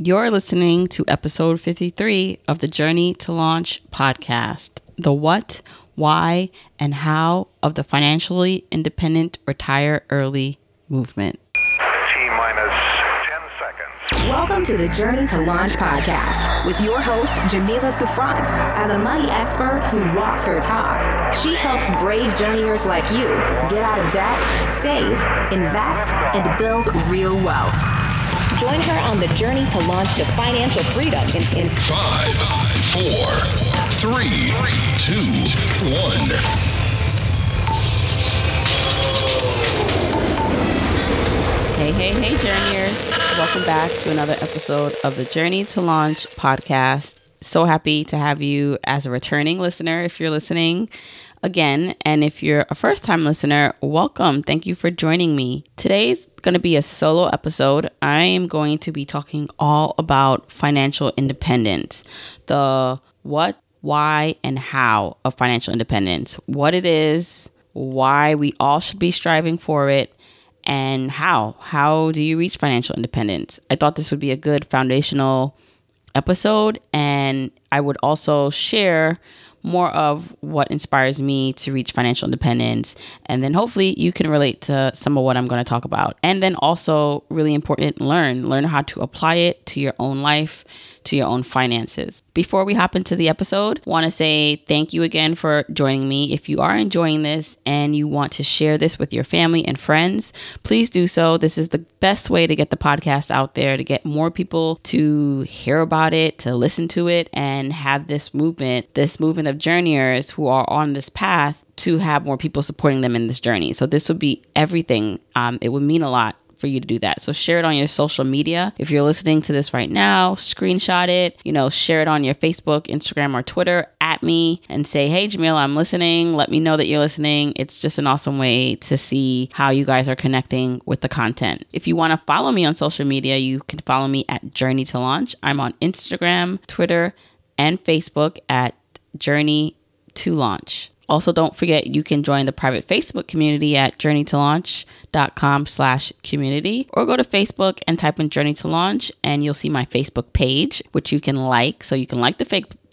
You're listening to episode 53 of the Journey to Launch podcast, the what, why, and how of the financially independent retire early movement. T-minus 10 seconds. Welcome to the Journey to Launch podcast with your host, Jamila Souffrant. As a money expert who walks her talk, she helps brave journeyers like you get out of debt, save, invest, and build real wealth. Join her on the journey to launch to financial freedom in 5, 4, 3, 2, 1. Hey, journeyers. Welcome back to another episode of the Journey to Launch podcast. So happy to have you as a returning listener if you're listening again. And if you're a first-time listener, welcome. Thank you for joining me. Today's going to be a solo episode. I am going to be talking all about financial independence, the what, why, and how of financial independence, what it is, why we all should be striving for it, and how do you reach financial independence? I thought this would be a good foundational episode, and I would also share more of what inspires me to reach financial independence. And then hopefully you can relate to some of what I'm going to talk about. And then also really important, learn how to apply it to your own life, to your own finances. Before we hop into the episode, want to say thank you again for joining me. If you are enjoying this and you want to share this with your family and friends, please do so. This is the best way to get the podcast out there, to get more people to hear about it, to listen to it, and have this movement of journeyers who are on this path to have more people supporting them in this journey. So this would be everything. It would mean a lot for you to do that. So share it on your social media. If you're listening to this right now, screenshot it, share it on your Facebook, Instagram, or Twitter, at me, and say, hey, Jamila, I'm listening. Let me know that you're listening. It's just an awesome way to see how you guys are connecting with the content. If you want to follow me on social media, you can follow me at Journey to Launch. I'm on Instagram, Twitter, and Facebook at Journey to Launch. Also, don't forget, you can join the private Facebook community at journeytolaunch.com/community, or go to Facebook and type in Journey to Launch, and you'll see my Facebook page, which you can like. So you can like the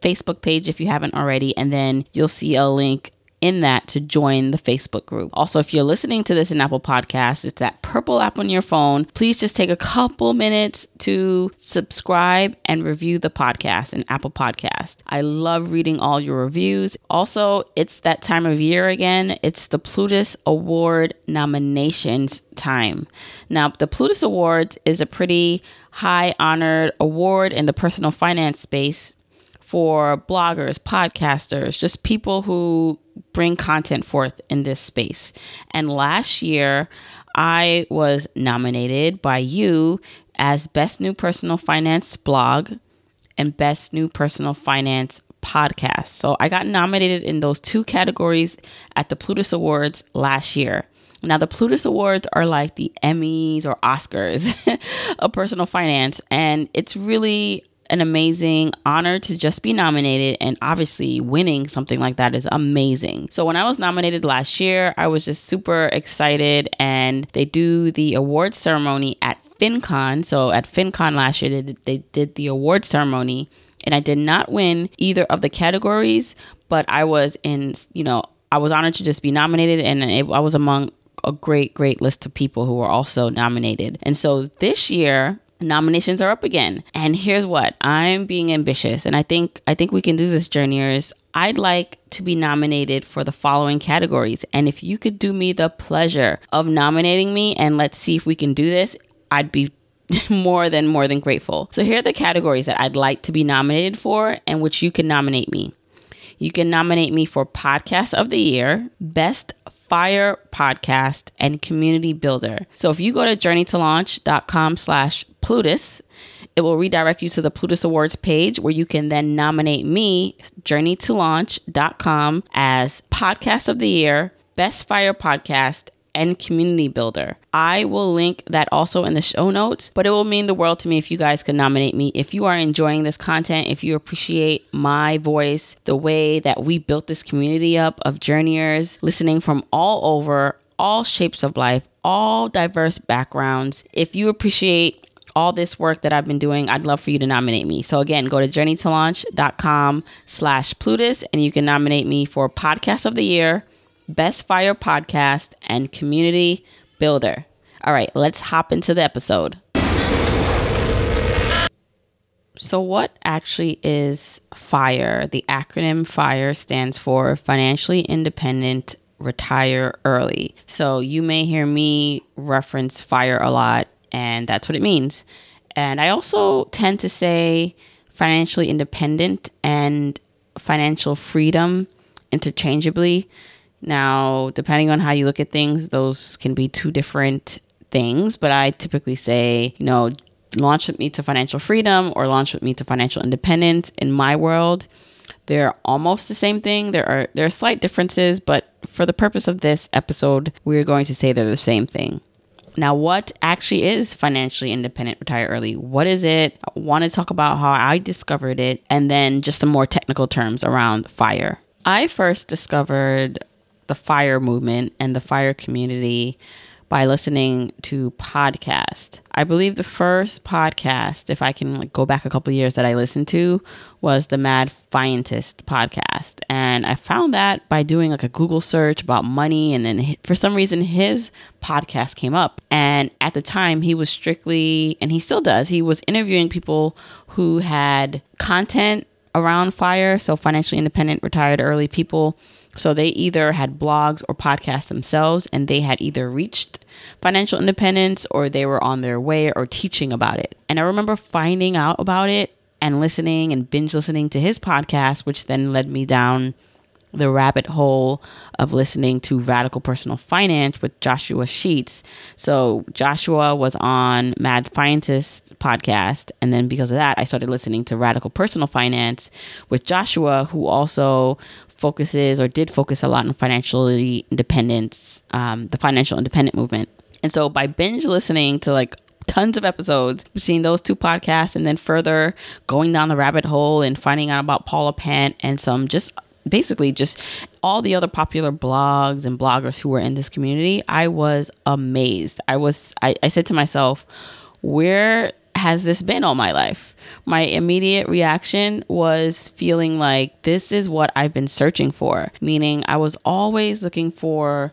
Facebook page if you haven't already, and then you'll see a link in that to join the Facebook group. Also, if you're listening to this in Apple Podcasts, it's that purple app on your phone. Please just take a couple minutes to subscribe and review the podcast in Apple Podcasts. I love reading all your reviews. Also, it's that time of year again. It's the Plutus Award nominations time. Now, the Plutus Awards is a pretty high honored award in the personal finance space for bloggers, podcasters, just people who bring content forth in this space. And last year, I was nominated by you as Best New Personal Finance Blog and Best New Personal Finance Podcast. So I got nominated in those two categories at the Plutus Awards last year. Now, the Plutus Awards are like the Emmys or Oscars of personal finance, and it's really an amazing honor to just be nominated, and obviously winning something like that is amazing. So when I was nominated last year, I was just super excited, and they do the award ceremony at FinCon. So at FinCon last year, they did the award ceremony, and I did not win either of the categories, but I was in, I was honored to just be nominated, and I was among a great list of people who were also nominated. And so this year, nominations are up again. And here's what, I'm being ambitious, and I think we can do this, journeyers. I'd like to be nominated for the following categories. And if you could do me the pleasure of nominating me, and let's see if we can do this, I'd be more than grateful. So here are the categories that I'd like to be nominated for, and which you can nominate me. You can nominate me for Podcast of the Year, Best FIRE Podcast, and Community Builder. So if you go to journeytolaunch.com/Plutus, it will redirect you to the Plutus Awards page, where you can then nominate me, journeytolaunch.com, as Podcast of the Year, Best FIRE Podcast, and Community Builder. I will link that also in the show notes, but it will mean the world to me if you guys can nominate me. If you are enjoying this content, if you appreciate my voice, the way that we built this community up of journeyers listening from all over, all shapes of life, all diverse backgrounds, if you appreciate all this work that I've been doing, I'd love for you to nominate me. So again, go to journeytolaunch.com/Plutus and you can nominate me for Podcast of the Year, Best Fire Podcast, and Community Builder. All right, let's hop into the episode. So what actually is FIRE? The acronym FIRE stands for Financially Independent, Retire Early. So you may hear me reference FIRE a lot, and that's what it means. And I also tend to say financially independent and financial freedom interchangeably. Now, depending on how you look at things, those can be two different things, but I typically say, you know, launch with me to financial freedom or launch with me to financial independence. In my world, they're almost the same thing. There are slight differences, but for the purpose of this episode, we're going to say they're the same thing. Now, what actually is financially independent, retire early? What is it? I want to talk about how I discovered it and then just some more technical terms around FIRE. I first discovered the FIRE movement and the FIRE community by listening to podcasts. I believe the first podcast, if I can go back a couple of years, that I listened to was the Mad Fientist podcast. And I found that by doing a Google search about money. And then for some reason, his podcast came up. And at the time, he was strictly, and he still does, he was interviewing people who had content around FIRE. So financially independent, retired early people. So they either had blogs or podcasts themselves, and they had either reached financial independence or they were on their way or teaching about it. And I remember finding out about it and listening and binge listening to his podcast, which then led me down the rabbit hole of listening to Radical Personal Finance with Joshua Sheets. So Joshua was on Mad Fientist podcast. And then because of that, I started listening to Radical Personal Finance with Joshua, who also focuses or did focus a lot on financially independence, the financial independent movement. And so by binge listening to tons of episodes between those two podcasts and then further going down the rabbit hole and finding out about Paula Pant and some just all the other popular blogs and bloggers who were in this community, I was amazed. I said to myself, where has this been all my life? My immediate reaction was feeling like this is what I've been searching for, meaning I was always looking for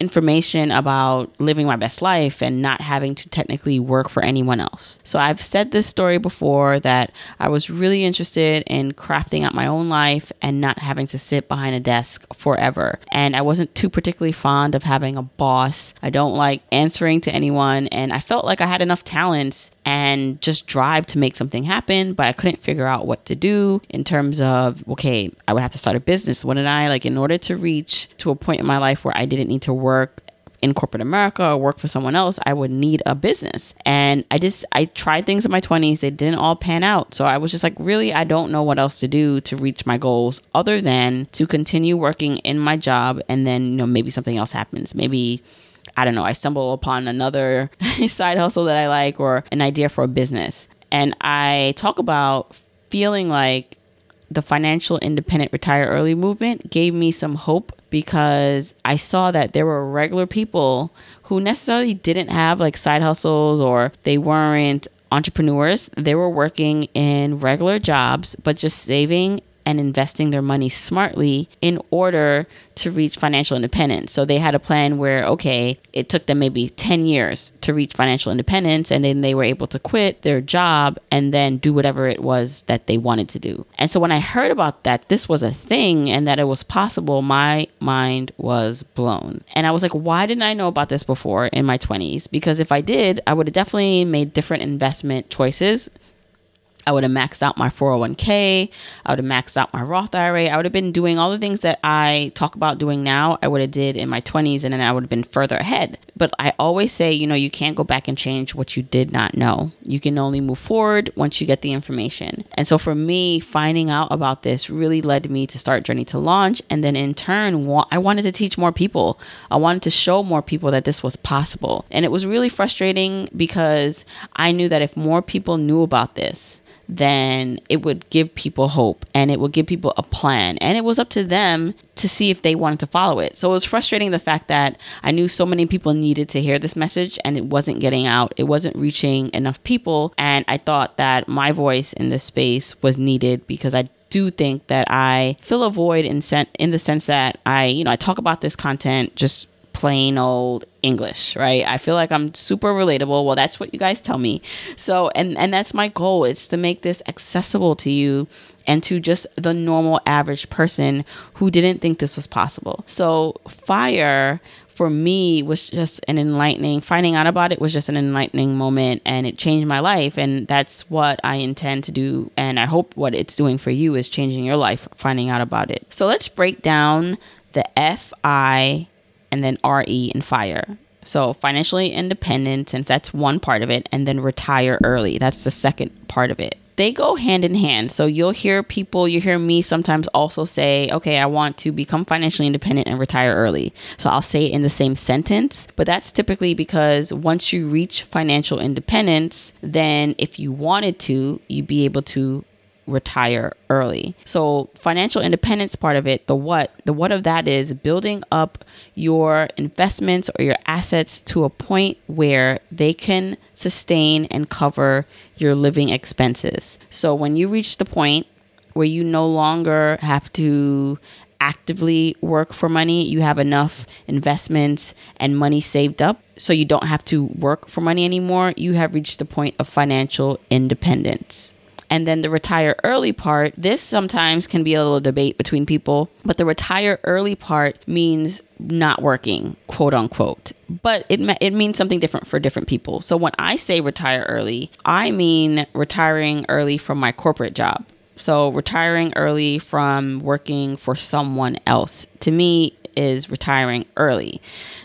information about living my best life and not having to technically work for anyone else. So I've said this story before that I was really interested in crafting out my own life and not having to sit behind a desk forever. And I wasn't too particularly fond of having a boss. I don't like answering to anyone. And I felt like I had enough talents and just drive to make something happen, but I couldn't figure out what to do in terms of, okay, I would have to start a business, wouldn't I? In order to reach to a point in my life where I didn't need to work in corporate America or work for someone else, I would need a business. And I tried things in my 20s. They didn't all pan out. So I was just really, I don't know what else to do to reach my goals other than to continue working in my job. And then, maybe something else happens. Maybe, I don't know, I stumble upon another side hustle that I like or an idea for a business. And I talk about feeling like the financial independent retire early movement gave me some hope because I saw that there were regular people who necessarily didn't have side hustles or they weren't entrepreneurs. They were working in regular jobs, but just saving and investing their money smartly in order to reach financial independence. So they had a plan where, okay, it took them maybe 10 years to reach financial independence, and then they were able to quit their job and then do whatever it was that they wanted to do. And so when I heard about that, this was a thing and that it was possible, my mind was blown. And I was why didn't I know about this before in my 20s? Because if I did, I would have definitely made different investment choices. I would have maxed out my 401k. I would have maxed out my Roth IRA. I would have been doing all the things that I talk about doing now. I would have did in my 20s, and then I would have been further ahead. But I always say, you can't go back and change what you did not know. You can only move forward once you get the information. And so for me, finding out about this really led me to start Journey to Launch. And then in turn, I wanted to teach more people. I wanted to show more people that this was possible. And it was really frustrating because I knew that if more people knew about this, then it would give people hope and it would give people a plan. And it was up to them to see if they wanted to follow it. So it was frustrating, the fact that I knew so many people needed to hear this message and it wasn't getting out. It wasn't reaching enough people. And I thought that my voice in this space was needed, because I do think that I fill a void in the sense that I talk about this content just plain old English, right? I feel like I'm super relatable. Well, that's what you guys tell me. So, and that's my goal. It's to make this accessible to you and to just the normal average person who didn't think this was possible. So FIRE for me was just an enlightening, finding out about it was just an enlightening moment, and it changed my life. And that's what I intend to do. And I hope what it's doing for you is changing your life, finding out about it. So let's break down the FI and then RE and FIRE. So financially independent, since that's one part of it, and then retire early. That's the second part of it. They go hand in hand. So you hear me sometimes also say, okay, I want to become financially independent and retire early. So I'll say it in the same sentence, but that's typically because once you reach financial independence, then if you wanted to, you'd be able to retire early. So financial independence part of it, the what of that is building up your investments or your assets to a point where they can sustain and cover your living expenses. So when you reach the point where you no longer have to actively work for money, you have enough investments and money saved up, so you don't have to work for money anymore, you have reached the point of financial independence. And then the retire early part, this sometimes can be a little debate between people, but the retire early part means not working, quote unquote. But it means something different for different people. So when I say retire early, I mean retiring early from my corporate job. So retiring early from working for someone else, to me, is retiring early.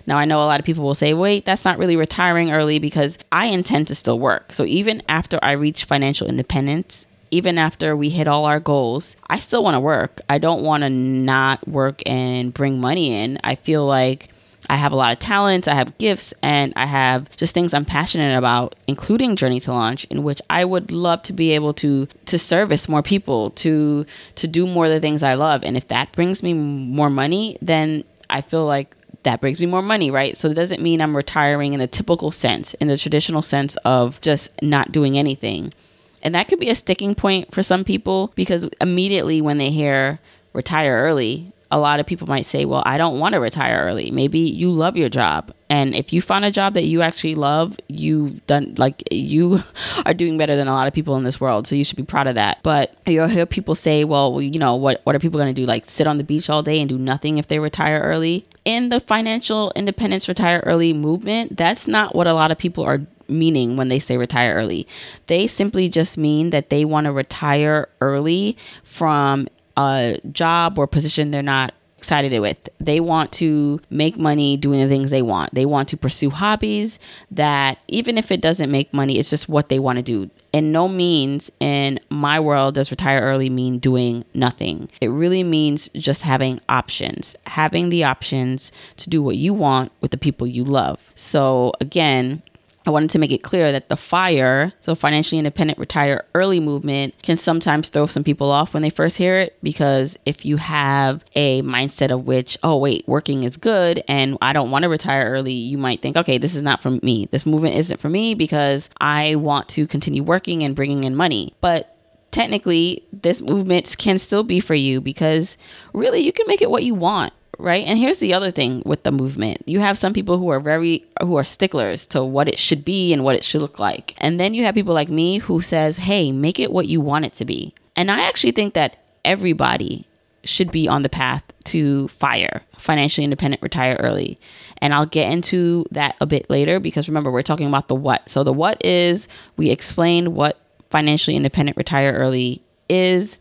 Now, I know a lot of people will say, wait, that's not really retiring early, because I intend to still work. So even after I reach financial independence, even after we hit all our goals, I still want to work. I don't want to not work and bring money in. I feel like I have a lot of talents, I have gifts, and I have just things I'm passionate about, including Journey to Launch, in which I would love to be able to service more people, to do more of the things I love. And if that brings me more money, then I feel like that brings me more money, right? So it doesn't mean I'm retiring in the typical sense, in the traditional sense of just not doing anything. And that could be a sticking point for some people, because immediately when they hear retire early, a lot of people might say, well, I don't want to retire early. Maybe you love your job. And if you found a job that you actually love, you are doing better than a lot of people in this world. So you should be proud of that. But you'll hear people say, well, what are people going to do? Like sit on the beach all day and do nothing if they retire early? In the financial independence, retire early movement, that's not what a lot of people are meaning when they say retire early. They simply just mean that they want to retire early from a job or position they're not excited with. They want to make money doing the things they want. They want to pursue hobbies that, even if it doesn't make money, it's just what they want to do. In no means in my world does retire early mean doing nothing. It really means just having options, having the options to do what you want with the people you love. So again, I wanted to make it clear that the FIRE, so financially independent, retire early movement, can sometimes throw some people off when they first hear it, because if you have a mindset of which, oh wait, working is good and I don't want to retire early, you might think, okay, this is not for me. This movement isn't for me because I want to continue working and bringing in money. But technically, this movement can still be for you, because really you can make it what you want. Right. And here's the other thing with the movement. You have some people who are sticklers to what it should be and what it should look like. And then you have people like me who says, hey, make it what you want it to be. And I actually think that everybody should be on the path to FIRE, financially independent, retire early. And I'll get into that a bit later, because remember, we're talking about the what. So the what is, we explained what financially independent, retire early is.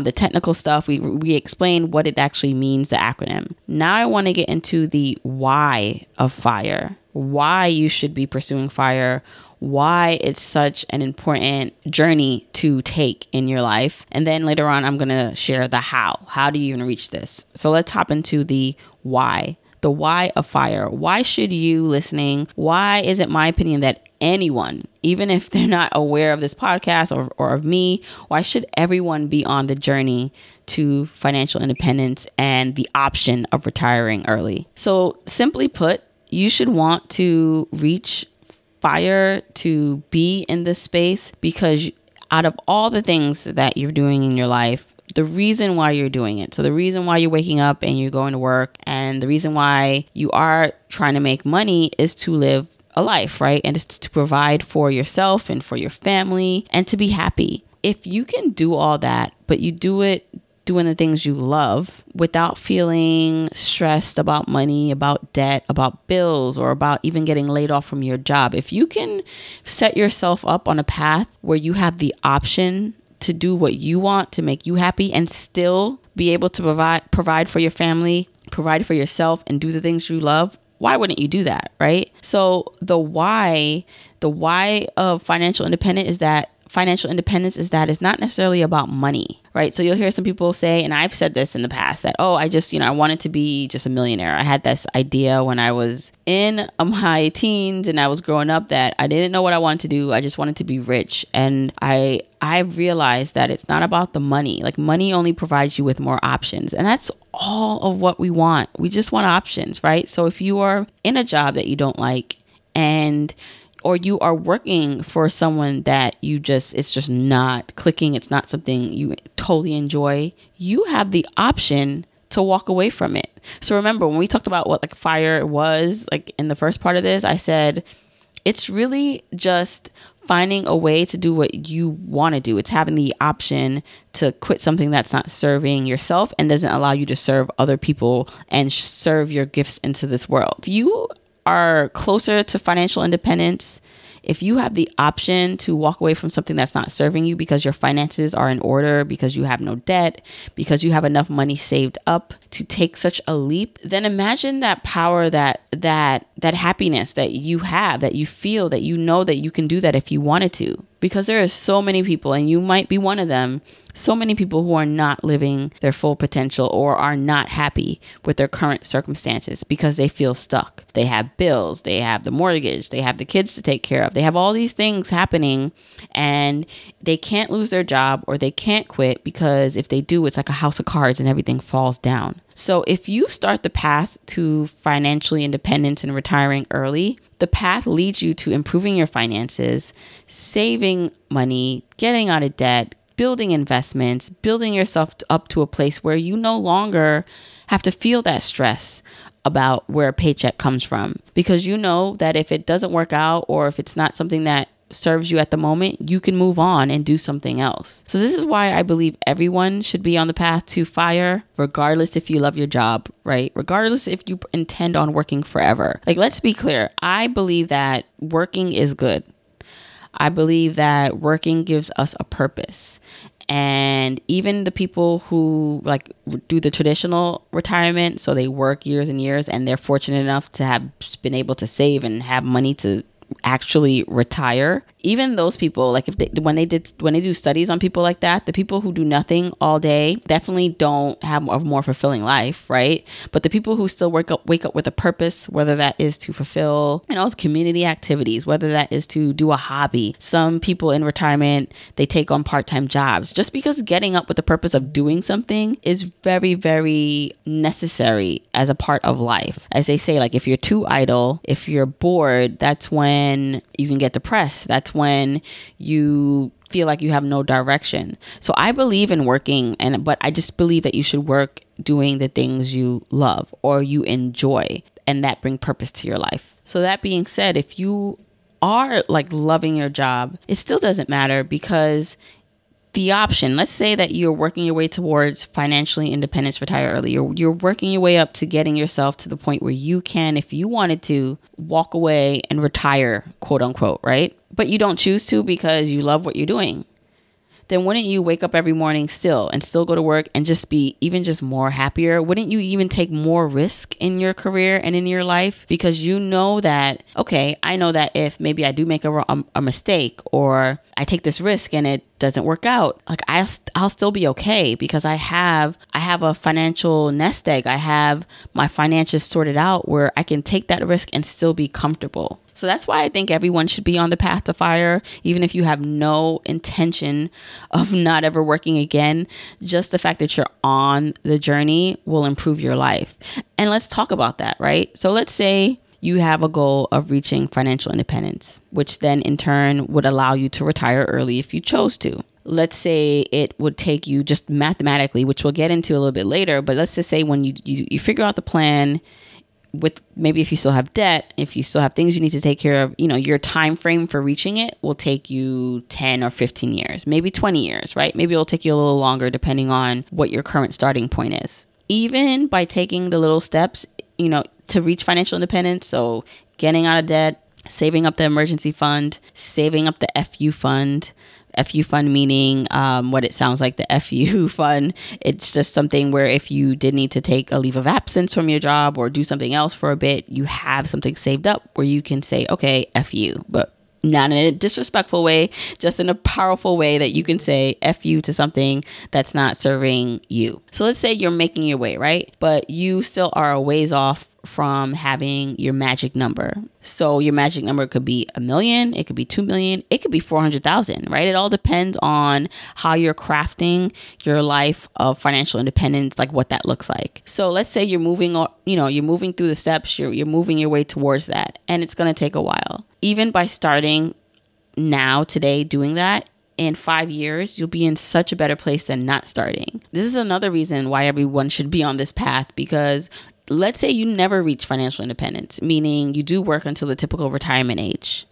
The technical stuff, we explain what it actually means, the acronym. Now I want to get into the why of FIRE, why you should be pursuing FIRE, why it's such an important journey to take in your life. And then later on, I'm going to share the how do you even reach this? So let's hop into the why. The why of FIRE. Why should you listening? Why is it my opinion that anyone, even if they're not aware of this podcast or of me, why should everyone be on the journey to financial independence and the option of retiring early. So simply put, you should want to reach FIRE to be in this space, because out of all the things that you're doing in your life, the reason why you're doing it. So the reason why you're waking up and you're going to work, and the reason why you are trying to make money, is to live a life, right? And it's to provide for yourself and for your family and to be happy. If you can do all that, but you do it doing the things you love without feeling stressed about money, about debt, about bills, or about even getting laid off from your job. If you can set yourself up on a path where you have the option to do what you want to make you happy and still be able to provide for your family, provide for yourself, and do the things you love, why wouldn't you do that, right? So the why of financial independence is that it's not necessarily about money, right? So you'll hear some people say, and I've said this in the past, that, oh, I just, I wanted to be just a millionaire. I had this idea when I was in my teens and I was growing up that I didn't know what I wanted to do. I just wanted to be rich. And I realized that it's not about the money. Like, money only provides you with more options. And that's all of what we want. We just want options, right? So if you are in a job that you don't like, or you are working for someone that it's just not clicking, it's not something you totally enjoy, you have the option to walk away from it. So remember, when we talked about what FIRE was, in the first part of this, I said, it's really just finding a way to do what you want to do. It's having the option to quit something that's not serving yourself and doesn't allow you to serve other people and serve your gifts into this world. If you are closer to financial independence, if you have the option to walk away from something that's not serving you because your finances are in order, because you have no debt, because you have enough money saved up to take such a leap, then imagine that power, that happiness that you have, that you feel, that you know that you can do that if you wanted to. Because there are so many people, and you might be one of them, so many people who are not living their full potential or are not happy with their current circumstances because they feel stuck. They have bills, they have the mortgage, they have the kids to take care of, they have all these things happening, and they can't lose their job or they can't quit, because if they do, it's like a house of cards and everything falls down. So if you start the path to financial independence and retiring early, the path leads you to improving your finances, saving money, getting out of debt, building investments, building yourself up to a place where you no longer have to feel that stress about where a paycheck comes from. Because you know that if it doesn't work out, or if it's not something that serves you at the moment, you can move on and do something else. So this is why I believe everyone should be on the path to FIRE, regardless if you love your job, right? Regardless if you intend on working forever. Let's be clear. I believe that working is good. I believe that working gives us a purpose. And even the people who do the traditional retirement, so they work years and years and they're fortunate enough to have been able to save and have money to actually retire, even those people, when they do studies on people like that, the people who do nothing all day definitely don't have a more fulfilling life, right? But the people who still wake up with a purpose, whether that is to fulfill community activities, whether that is to do a hobby. Some people in retirement, they take on part-time jobs, just because getting up with the purpose of doing something is very, very necessary as a part of life. As they say, if you're too idle, if you're bored, that's when you can get depressed. That's when you feel like you have no direction. So I believe in working, but I just believe that you should work doing the things you love or you enjoy, and that bring purpose to your life. So that being said, if you are loving your job, it still doesn't matter, because the option, let's say that you're working your way towards financially independence, retire early. You're working your way up to getting yourself to the point where you can, if you wanted to, walk away and retire, quote unquote, right? But you don't choose to because you love what you're doing. Then wouldn't you wake up every morning still and still go to work and just be even just more happier? Wouldn't you even take more risk in your career and in your life? Because you know that, okay, I know that if maybe I do make a mistake, or I take this risk and it doesn't work out, I'll still be okay, because I have a financial nest egg. I have my finances sorted out where I can take that risk and still be comfortable. So that's why I think everyone should be on the path to FIRE, even if you have no intention of not ever working again. Just the fact that you're on the journey will improve your life. And let's talk about that, right? So let's say you have a goal of reaching financial independence, which then in turn would allow you to retire early if you chose to. Let's say it would take you, just mathematically, which we'll get into a little bit later, but let's just say when you figure out the plan, with maybe if you still have debt, if you still have things you need to take care of, you know, your time frame for reaching it will take you 10 or 15 years, maybe 20 years, right? Maybe it'll take you a little longer depending on what your current starting point is. Even by taking the little steps, you know, to reach financial independence, so getting out of debt, saving up the emergency fund, saving up the FU fund meaning what it sounds like, the FU fund. It's just something where if you did need to take a leave of absence from your job or do something else for a bit, you have something saved up where you can say, okay, FU, but not in a disrespectful way, just in a powerful way that you can say FU to something that's not serving you. So let's say you're making your way, right? But you still are a ways off from having your magic number. So your magic number could be 1 million, it could be 2 million, it could be 400,000, right? It all depends on how you're crafting your life of financial independence, like what that looks like. So let's say you're moving on, you know, you're moving through the steps, you're moving your way towards that, and it's going to take a while. Even by starting now, today, doing that, in 5 years, you'll be in such a better place than not starting. This is another reason why everyone should be on this path, because let's say you never reach financial independence, meaning you do work until the typical retirement age.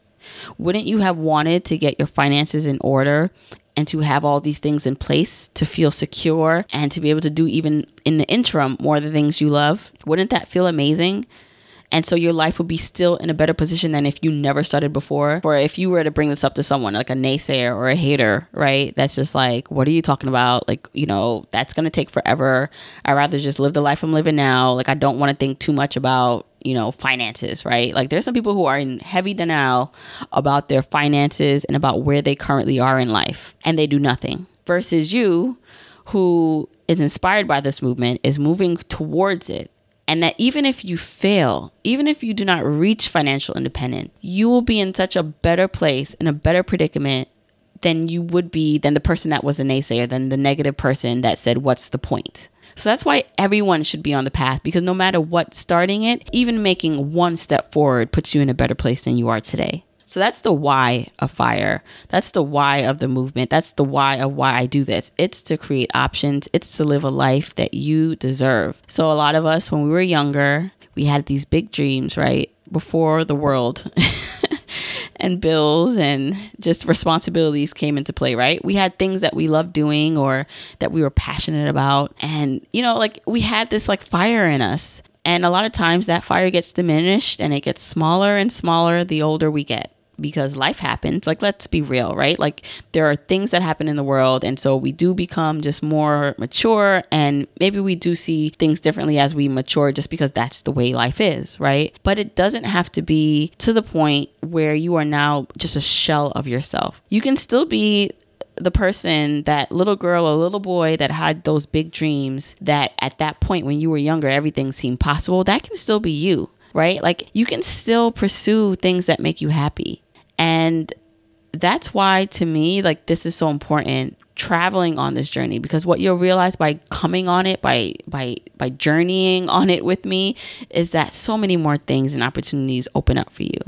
Wouldn't you have wanted to get your finances in order and to have all these things in place to feel secure and to be able to do, even in the interim, more of the things you love? Wouldn't that feel amazing? And so your life would be still in a better position than if you never started before. Or if you were to bring this up to someone, like a naysayer or a hater, right? That's just like, what are you talking about? Like, you know, that's going to take forever. I'd rather just live the life I'm living now. Like, I don't want to think too much about, you know, finances, right? Like, there's some people who are in heavy denial about their finances and about where they currently are in life, and they do nothing. Versus you, who is inspired by this movement, is moving towards it. And that even if you fail, even if you do not reach financial independence, you will be in such a better place, in a better predicament than you would be, than the person that was a naysayer, than the negative person that said, what's the point? So that's why everyone should be on the path, because no matter what, starting it, even making one step forward puts you in a better place than you are today. So that's the why of FIRE. That's the why of the movement. That's the why of why I do this. It's to create options. It's to live a life that you deserve. So a lot of us, when we were younger, we had these big dreams, right? Before the world and bills and just responsibilities came into play, right? We had things that we loved doing or that we were passionate about. And, you know, like, we had this like fire in us. And a lot of times that fire gets diminished and it gets smaller and smaller the older we get. Because life happens. Like, let's be real, right? Like, there are things that happen in the world. And so we do become just more mature, and maybe we do see things differently as we mature, just because that's the way life is, right? But it doesn't have to be to the point where you are now just a shell of yourself. You can still be the person, that little girl or little boy that had those big dreams, that at that point when you were younger, everything seemed possible. That can still be you, right? Like, you can still pursue things that make you happy. And that's why, to me, like, this is so important, traveling on this journey, because what you'll realize by coming on it, by journeying on it with me, is that so many more things and opportunities open up for you.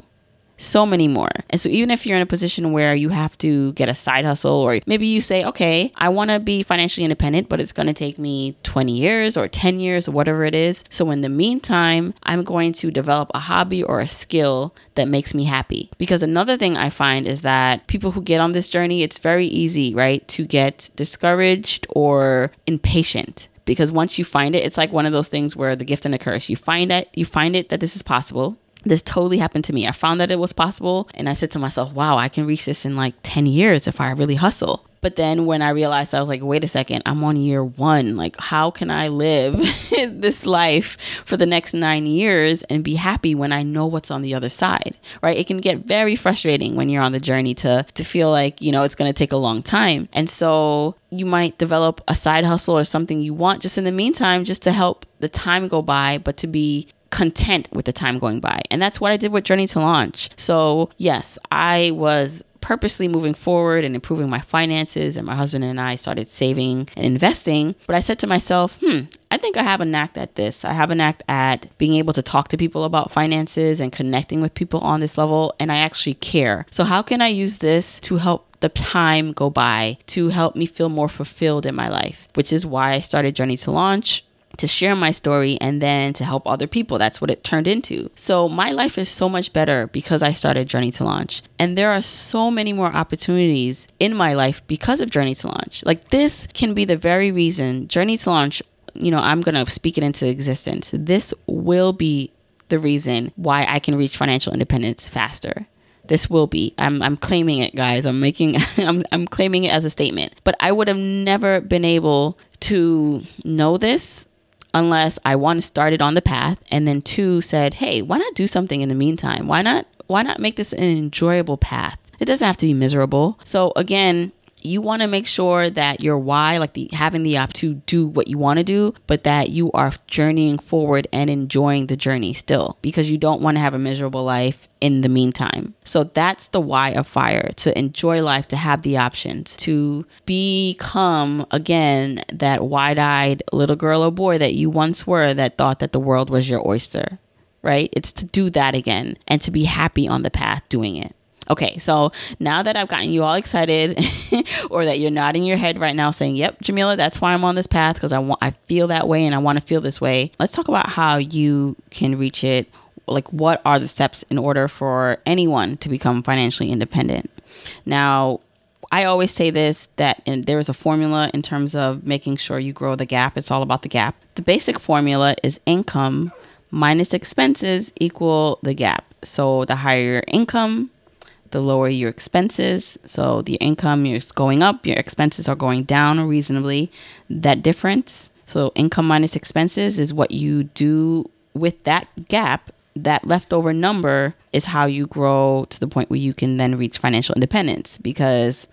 So many more. And so even if you're in a position where you have to get a side hustle, or maybe you say, okay, I want to be financially independent, but it's going to take me 20 years or 10 years or whatever it is. So in the meantime, I'm going to develop a hobby or a skill that makes me happy. Because another thing I find is that people who get on this journey, it's very easy, right, to get discouraged or impatient. Because once you find it, it's like one of those things where the gift and the curse. You find it that this is possible. This totally happened to me. I found that it was possible. And I said to myself, wow, I can reach this in like 10 years if I really hustle. But then when I realized, I was like, wait a second, I'm on year one. Like, how can I live this life for the next 9 years and be happy when I know what's on the other side, right? It can get very frustrating when you're on the journey to feel like, you know, it's going to take a long time. And so you might develop a side hustle or something you want just in the meantime, just to help the time go by, but to be content with the time going by. And that's what I did with Journey to Launch. So yes, I was purposely moving forward and improving my finances, and my husband and I started saving and investing. But I said to myself, I think I have a knack at this. I have a knack at being able to talk to people about finances and connecting with people on this level, and I actually care. So how can I use this to help the time go by, to help me feel more fulfilled in my life? Which is why I started Journey to Launch, to share my story and then to help other people. That's what it turned into. So my life is so much better because I started Journey to Launch. And there are so many more opportunities in my life because of Journey to Launch. Like, this can be the very reason Journey to Launch, you know, I'm going to speak it into existence. This will be the reason why I can reach financial independence faster. This will be. I'm claiming it, guys. I'm claiming it as a statement. But I would have never been able to know this unless I, one, started on the path, and then two, said, hey, why not do something in the meantime? Why not make this an enjoyable path? It doesn't have to be miserable. So again, you want to make sure that your why, like having the op to do what you want to do, but that you are journeying forward and enjoying the journey still, because you don't want to have a miserable life in the meantime. So that's the why of FIRE, to enjoy life, to have the options, to become, again, that wide-eyed little girl or boy that you once were that thought that the world was your oyster, right? It's to do that again and to be happy on the path doing it. Okay, so now that I've gotten you all excited or that you're nodding your head right now saying, yep, Jamila, that's why I'm on this path, because I feel that way and I want to feel this way. Let's talk about how you can reach it. Like, what are the steps in order for anyone to become financially independent? Now, I always say this, that there is a formula in terms of making sure you grow the gap. It's all about the gap. The basic formula is income minus expenses equal the gap. So the higher your income, the lower your expenses. So the income is going up, your expenses are going down reasonably. That difference, so income minus expenses, is what you do with that gap. That leftover number is how you grow to the point where you can then reach financial independence, because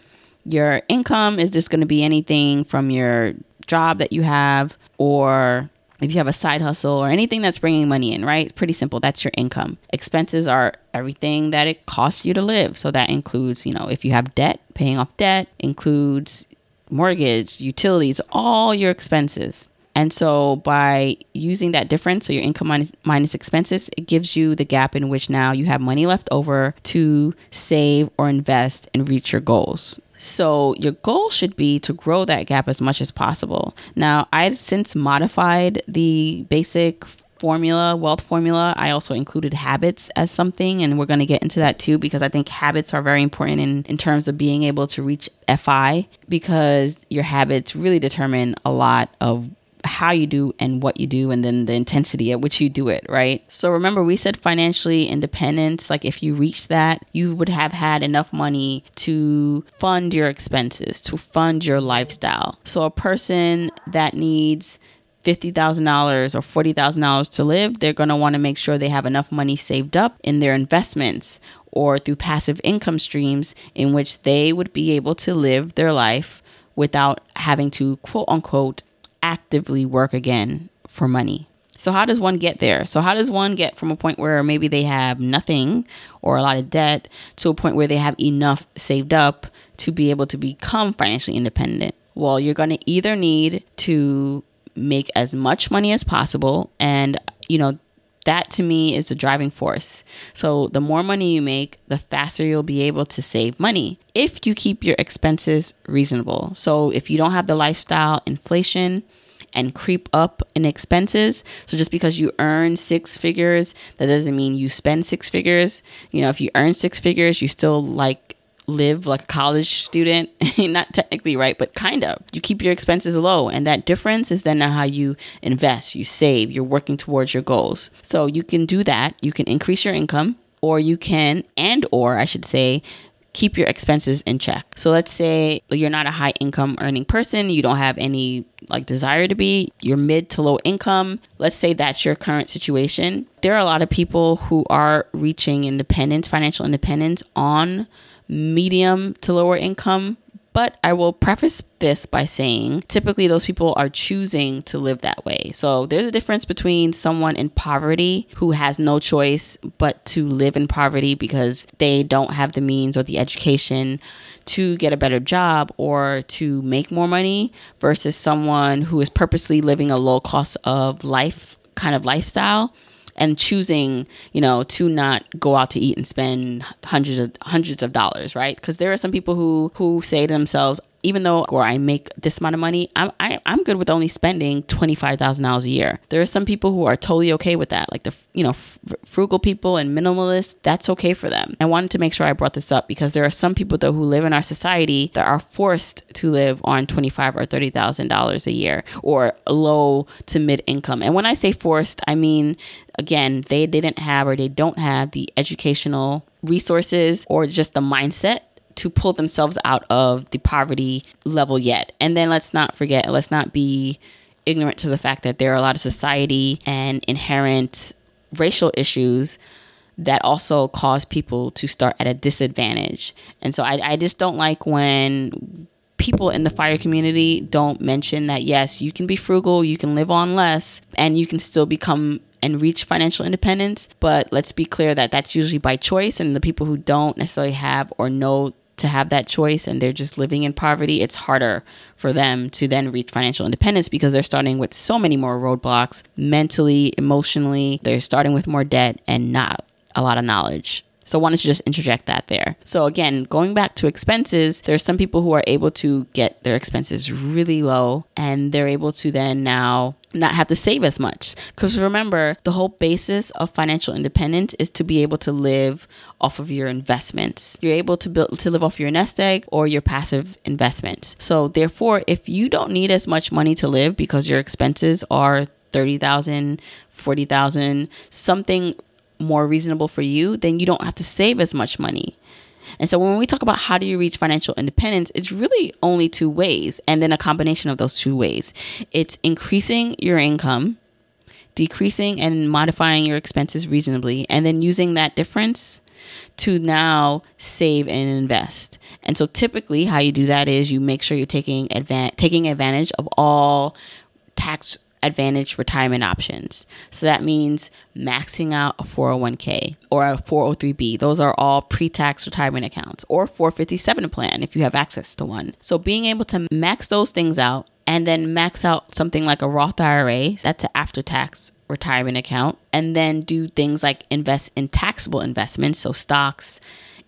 your income is just going to be anything from your job that you have, or if you have a side hustle, or anything that's bringing money in, right? Pretty simple. That's your income. Expenses are everything that it costs you to live. So that includes, you know, if you have debt, paying off debt, includes mortgage, utilities, all your expenses. And so by using that difference, so your income minus expenses, it gives you the gap in which now you have money left over to save or invest and reach your goals. So your goal should be to grow that gap as much as possible. Now, I've since modified the basic formula, wealth formula. I also included habits as something, and we're going to get into that too, because I think habits are very important in terms of being able to reach FI, because your habits really determine a lot of how you do and what you do, and then the intensity at which you do it, right? So remember, we said financially independence, like if you reach that, you would have had enough money to fund your expenses, to fund your lifestyle. So a person that needs $50,000 or $40,000 to live, they're going to want to make sure they have enough money saved up in their investments or through passive income streams in which they would be able to live their life without having to, quote unquote, actively work again for money. So how does one get there? So how does one get from a point where maybe they have nothing or a lot of debt to a point where they have enough saved up to be able to become financially independent? Well, you're going to either need to make as much money as possible. And, you know, that to me is the driving force. So the more money you make, the faster you'll be able to save money if you keep your expenses reasonable. So if you don't have the lifestyle inflation and creep up in expenses, so just because you earn six figures, that doesn't mean you spend six figures. You know, if you earn six figures, you still live like a college student, not technically, right, but kind of. You keep your expenses low, and that difference is then how you invest, you save, you're working towards your goals. So you can do that. You can increase your income, or you can, or I should say, keep your expenses in check. So let's say you're not a high income earning person. You don't have any desire to be. You're mid to low income. Let's say that's your current situation. There are a lot of people who are reaching independence, financial independence, on medium to lower income But I will preface this by saying typically those people are choosing to live that way. So there's a difference between someone in poverty who has no choice but to live in poverty because they don't have the means or the education to get a better job or to make more money, versus someone who is purposely living a low cost of life kind of lifestyle and choosing, you know, to not go out to eat and spend hundreds of dollars, right? Because there are some people who say to themselves, even though or I make this amount of money, I'm good with only spending $25,000 a year. There are some people who are totally okay with that, like the, you know, frugal people and minimalists. That's okay for them. I wanted to make sure I brought this up because there are some people though who live in our society that are forced to live on $25,000 or $30,000 a year or low to mid income. And when I say forced, I mean, again, they didn't have or they don't have the educational resources or just the mindset to pull themselves out of the poverty level yet. And then let's not forget, let's not be ignorant to the fact that there are a lot of society and inherent racial issues that also cause people to start at a disadvantage. And so I just don't like when people in the FIRE community don't mention that, yes, you can be frugal, you can live on less, and you can still become and reach financial independence. But let's be clear that that's usually by choice, and the people who don't necessarily have or know to have that choice and they're just living in poverty, it's harder for them to then reach financial independence because they're starting with so many more roadblocks mentally, emotionally. They're starting with more debt and not a lot of knowledge. So I wanted to just interject that there. So again, going back to expenses, there's some people who are able to get their expenses really low and they're able to then now not have to save as much. Because remember, the whole basis of financial independence is to be able to live off of your investments. You're able to build to live off your nest egg or your passive investments. So therefore, if you don't need as much money to live because your expenses are $30,000, $40,000, something more reasonable for you, then you don't have to save as much money. And so when we talk about how do you reach financial independence, it's really only two ways, and then a combination of those two ways. It's increasing your income, decreasing and modifying your expenses reasonably, and then using that difference to now save and invest. And so typically how you do that is you make sure you're taking advantage of all tax advantage retirement options. So that means maxing out a 401k or a 403b. Those are all pre-tax retirement accounts, or 457 plan if you have access to one. So being able to max those things out and then max out something like a Roth IRA, that's an after-tax retirement account, and then do things like invest in taxable investments, so stocks,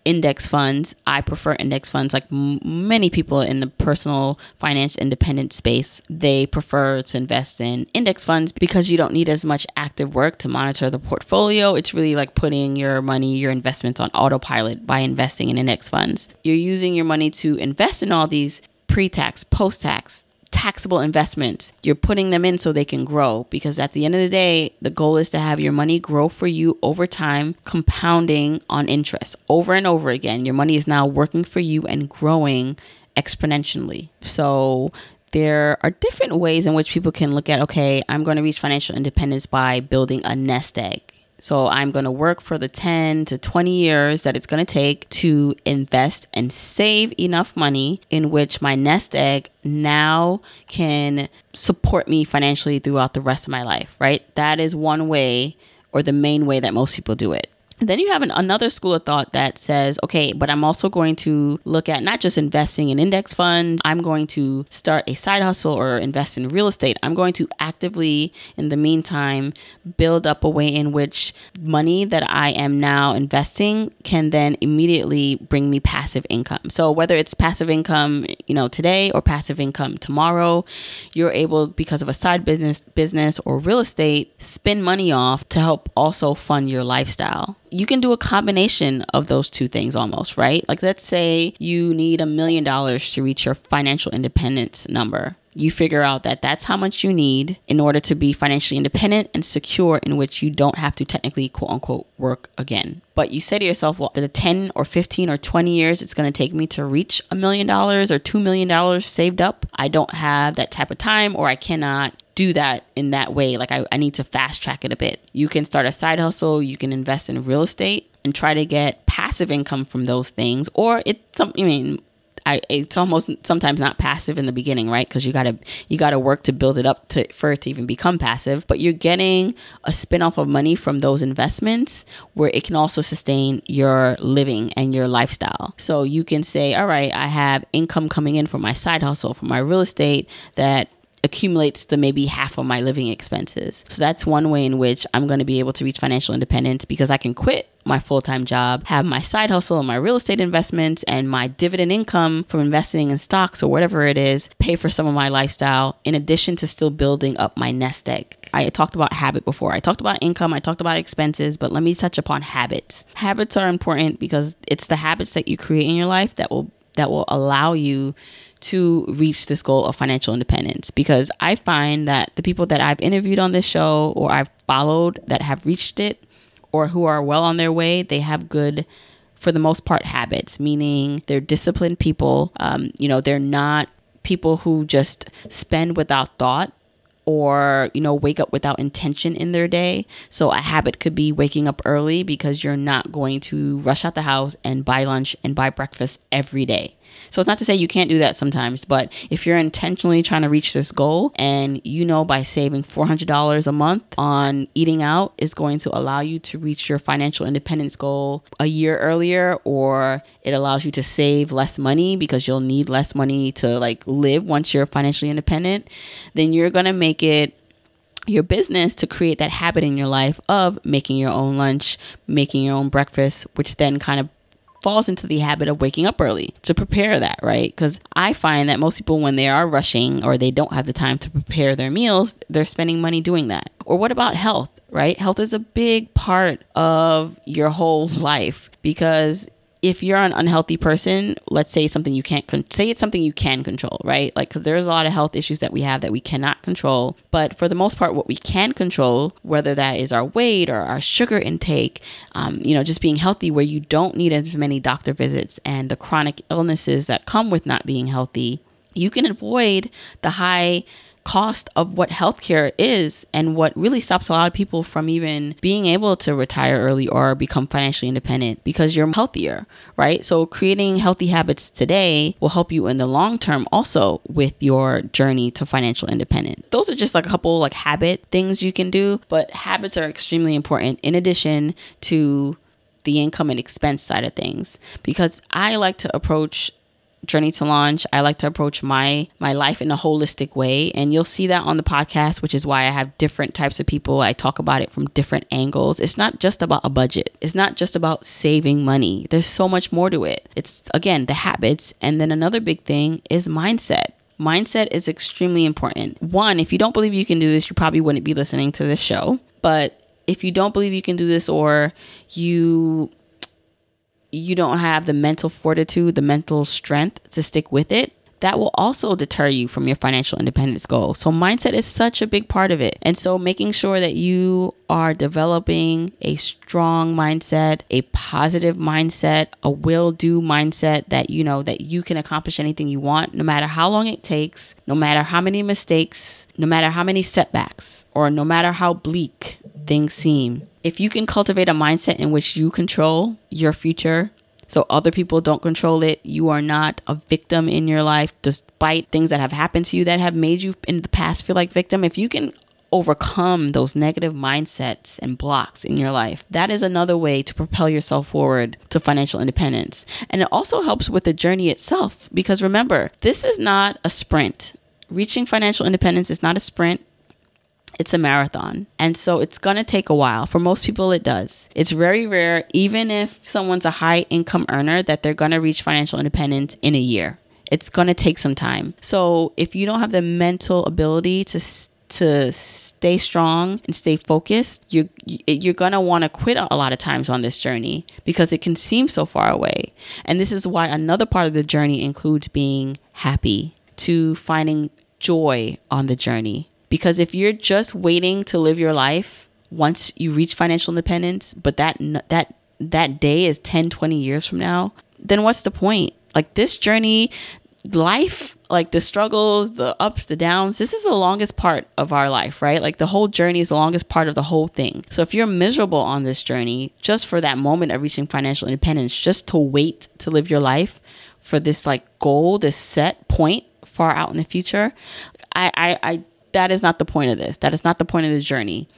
index funds. I prefer index funds. Like many people in the personal finance independent space, they prefer to invest in index funds because you don't need as much active work to monitor the portfolio. It's really like putting your money, your investments on autopilot by investing in index funds. You're using your money to invest in all these pre-tax, post-tax, taxable investments. You're putting them in so they can grow, because at the end of the day, the goal is to have your money grow for you over time, compounding on interest over and over again. Your money is now working for you and growing exponentially. So there are different ways in which people can look at, okay, I'm going to reach financial independence by building a nest egg. So I'm going to work for the 10 to 20 years that it's going to take to invest and save enough money in which my nest egg now can support me financially throughout the rest of my life, right? That is one way, or the main way that most people do it. Then you have another school of thought that says, okay, but I'm also going to look at not just investing in index funds. I'm going to start a side hustle or invest in real estate. I'm going to actively, in the meantime, build up a way in which money that I am now investing can then immediately bring me passive income. So whether it's passive income, you know, today or passive income tomorrow, you're able, because of a side business or real estate, spend money off to help also fund your lifestyle. You can do a combination of those two things almost, right? Like, let's say you need $1 million to reach your financial independence number. You figure out that that's how much you need in order to be financially independent and secure, in which you don't have to technically, quote unquote, work again. But you say to yourself, well, the 10 or 15 or 20 years it's going to take me to reach $1 million or $2 million saved up, I don't have that type of time, or I cannot do that in that way. Like I need to fast track it a bit. You can start a side hustle. You can invest in real estate and try to get passive income from those things. Or it's something, I mean, it's almost sometimes not passive in the beginning, right? Because you gotta work to build it up for it to even become passive. But you're getting a spin-off of money from those investments where it can also sustain your living and your lifestyle. So you can say, all right, I have income coming in from my side hustle, from my real estate that accumulates to maybe half of my living expenses. So that's one way in which I'm going to be able to reach financial independence, because I can quit my full-time job, have my side hustle and my real estate investments and my dividend income from investing in stocks or whatever it is, pay for some of my lifestyle, in addition to still building up my nest egg. I talked about habit before. I talked about income. I talked about expenses, but let me touch upon habits. Habits are important because it's the habits that you create in your life that will allow you to reach this goal of financial independence. Because I find that the people that I've interviewed on this show or I've followed that have reached it or who are well on their way, they have good, for the most part, habits, meaning they're disciplined people. They're not people who just spend without thought or, wake up without intention in their day. So a habit could be waking up early because you're not going to rush out the house and buy lunch and buy breakfast every day. So it's not to say you can't do that sometimes, but if you're intentionally trying to reach this goal and by saving $400 a month on eating out is going to allow you to reach your financial independence goal a year earlier, or it allows you to save less money because you'll need less money to live once you're financially independent, then you're going to make it your business to create that habit in your life of making your own lunch, making your own breakfast, which then kind of falls into the habit of waking up early to prepare that, right? Because I find that most people, when they are rushing or they don't have the time to prepare their meals, they're spending money doing that. Or what about health, right? Health is a big part of your whole life, because if you're an unhealthy person, let's say it's something you can control, right? Because there's a lot of health issues that we have that we cannot control. But for the most part, what we can control, whether that is our weight or our sugar intake, just being healthy where you don't need as many doctor visits and the chronic illnesses that come with not being healthy, you can avoid the high cost of what healthcare is and what really stops a lot of people from even being able to retire early or become financially independent, because you're healthier, right? So creating healthy habits today will help you in the long term also with your journey to financial independence. Those are just a couple habit things you can do, but habits are extremely important in addition to the income and expense side of things, because I like to approach Journey to Launch. I like to approach my life in a holistic way. And you'll see that on the podcast, which is why I have different types of people. I talk about it from different angles. It's not just about a budget. It's not just about saving money. There's so much more to it. It's, again, the habits. And then another big thing is mindset. Mindset is extremely important. One, if you don't believe you can do this, you probably wouldn't be listening to this show. But if you don't believe you can do this, or you don't have the mental fortitude, the mental strength to stick with it, that will also deter you from your financial independence goal. So mindset is such a big part of it. And so making sure that you are developing a strong mindset, a positive mindset, a will-do mindset that that you can accomplish anything you want, no matter how long it takes, no matter how many mistakes, no matter how many setbacks, or no matter how bleak things seem. If you can cultivate a mindset in which you control your future, so other people don't control it, you are not a victim in your life, despite things that have happened to you that have made you in the past feel like victim. If you can overcome those negative mindsets and blocks in your life, that is another way to propel yourself forward to financial independence. And it also helps with the journey itself, because remember, this is not a sprint. Reaching financial independence is not a sprint. It's a marathon. And so it's going to take a while. For most people, it does. It's very rare, even if someone's a high income earner, that they're going to reach financial independence in a year. It's going to take some time. So if you don't have the mental ability to stay strong and stay focused, you're going to want to quit a lot of times on this journey, because it can seem so far away. And this is why another part of the journey includes being happy, to finding joy on the journey. Because if you're just waiting to live your life once you reach financial independence, but that day is 10, 20 years from now, then what's the point? This journey, life, the struggles, the ups, the downs, this is the longest part of our life, right? The whole journey is the longest part of the whole thing. So if you're miserable on this journey, just for that moment of reaching financial independence, just to wait to live your life for this like goal, this set point far out in the future. That is not the point of this. That is not the point of this journey.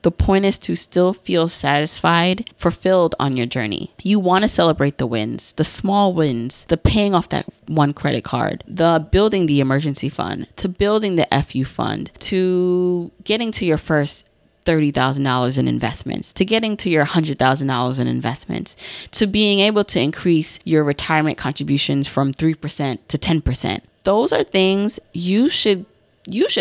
The point is to still feel satisfied, fulfilled on your journey. You want to celebrate the wins, the small wins, the paying off that one credit card, the building the emergency fund, to building the FU fund, to getting to your first $30,000 in investments, to getting to your $100,000 in investments, to being able to increase your retirement contributions from 3% to 10%. Those are things you should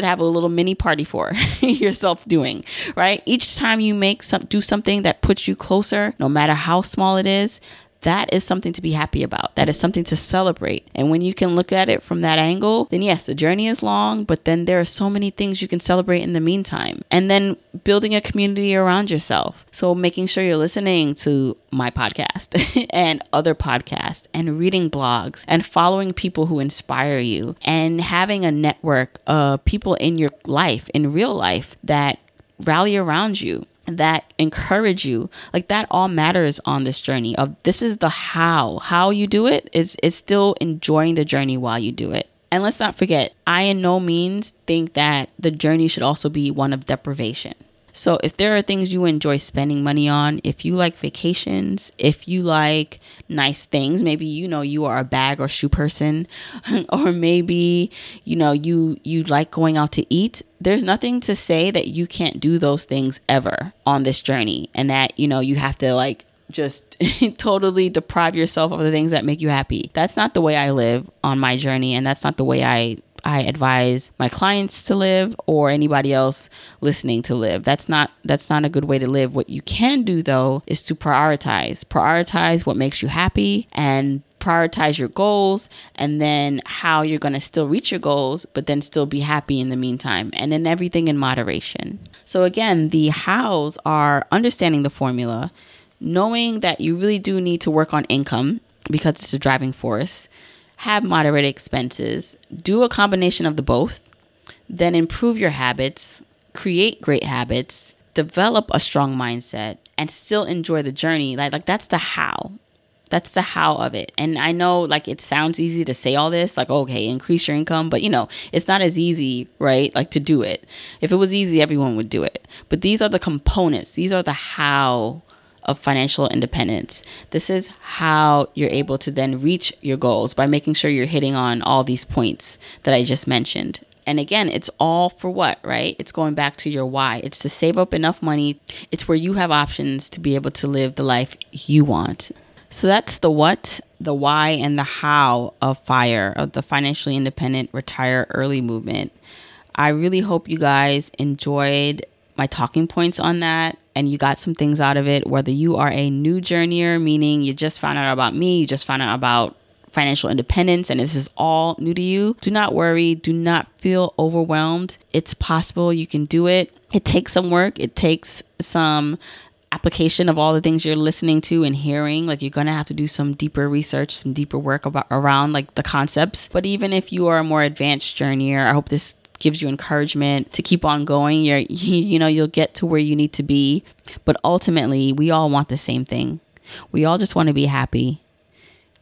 have a little mini party for yourself doing, right? Each time you do something that puts you closer, no matter how small it is, that is something to be happy about. That is something to celebrate. And when you can look at it from that angle, then yes, the journey is long, but then there are so many things you can celebrate in the meantime. And then building a community around yourself. So making sure you're listening to my podcast and other podcasts and reading blogs and following people who inspire you and having a network of people in your life, in real life, that rally around you, that encourage you, like that all matters on this journey. Of this is the how you do it is still enjoying the journey while you do it. And let's not forget, I in no means think that the journey should also be one of deprivation. So if there are things you enjoy spending money on, if you like vacations, if you like nice things, maybe, you know, you are a bag or shoe person, or maybe, you know, you like going out to eat. There's nothing to say that you can't do those things ever on this journey, and that, you know, you have to like just totally deprive yourself of the things that make you happy. That's not the way I live on my journey, and that's not the way I advise my clients to live or anybody else listening to live. That's not a good way to live. What you can do though is to prioritize what makes you happy and prioritize your goals, and then how you're going to still reach your goals, but then still be happy in the meantime, and then everything in moderation. So again, the hows are understanding the formula, knowing that you really do need to work on income because it's a driving force, have moderate expenses, do a combination of the both, then improve your habits, create great habits, develop a strong mindset, and still enjoy the journey. Like that's the how. That's the how of it. And I know like it sounds easy to say all this, like, okay, increase your income, but you know, it's not as easy, right? Like to do it. If it was easy, everyone would do it. But these are the components. These are the how of financial independence. This is how you're able to then reach your goals, by making sure you're hitting on all these points that I just mentioned. And again, it's all for what, right? It's going back to your why. It's to save up enough money. It's where you have options to be able to live the life you want. So that's the what, the why, and the how of FIRE, of the financially independent retire early movement. I really hope you guys enjoyed my talking points on that, and you got some things out of it, whether you are a new journeyer, meaning you just found out about me, you just found out about financial independence, and this is all new to you. Do not worry. Do not feel overwhelmed. It's possible. You can do it. It takes some work. It takes some application of all the things you're listening to and hearing. Like you're going to have to do some deeper research, some deeper work around like the concepts. But even if you are a more advanced journeyer, I hope this gives you encouragement to keep on going. You'll get to where you need to be. But ultimately, we all want the same thing. We all just want to be happy.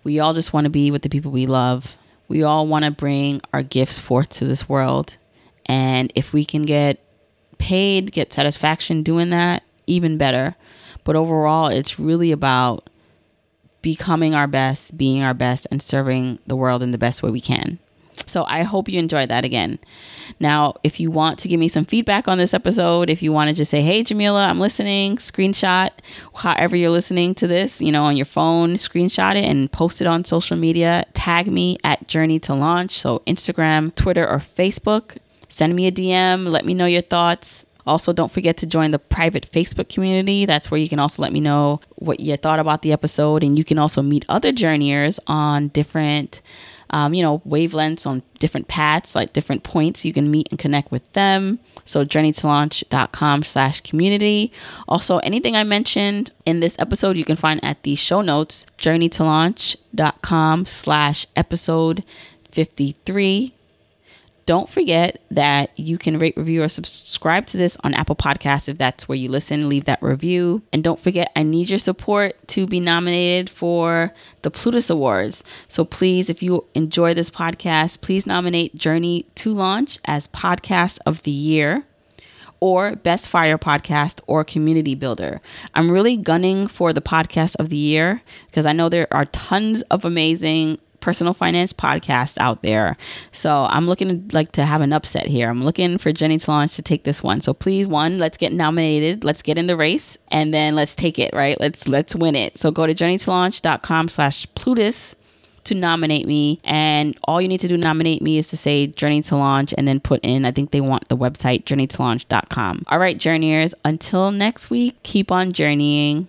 We all just want to be with the people we love. We all want to bring our gifts forth to this world. And if we can get paid, get satisfaction doing that, even better. But overall, it's really about becoming our best, being our best, and serving the world in the best way we can. So I hope you enjoyed that again. Now, if you want to give me some feedback on this episode, if you want to just say, hey, Jamila, I'm listening, screenshot, however you're listening to this, you know, on your phone, screenshot it and post it on social media. Tag me at Journey to Launch. So Instagram, Twitter, or Facebook. Send me a DM. Let me know your thoughts. Also, don't forget to join the private Facebook community. That's where you can also let me know what you thought about the episode. And you can also meet other journeyers on different wavelengths, on different paths, like different points. You can meet and connect with them. So journeytolaunch.com/community. Also, anything I mentioned in this episode, you can find at the show notes, journeytolaunch.com/episode53. Don't forget that you can rate, review, or subscribe to this on Apple Podcasts if that's where you listen. Leave that review. And don't forget, I need your support to be nominated for the Plutus Awards. So please, if you enjoy this podcast, please nominate Journey to Launch as Podcast of the Year, or Best FIRE Podcast, or Community Builder. I'm really gunning for the Podcast of the Year because I know there are tons of amazing personal finance podcasts out there. So I'm looking to have an upset here. I'm looking for Journey to Launch to take this one. So please, one, let's get nominated. Let's get in the race and then let's take it, right? Let's win it. So go to journeytolaunch.com/Plutus to nominate me. And all you need to do to nominate me is to say Journey to Launch and then put in, I think they want the website, journeytolaunch.com. All right, journeyers, until next week, keep on journeying.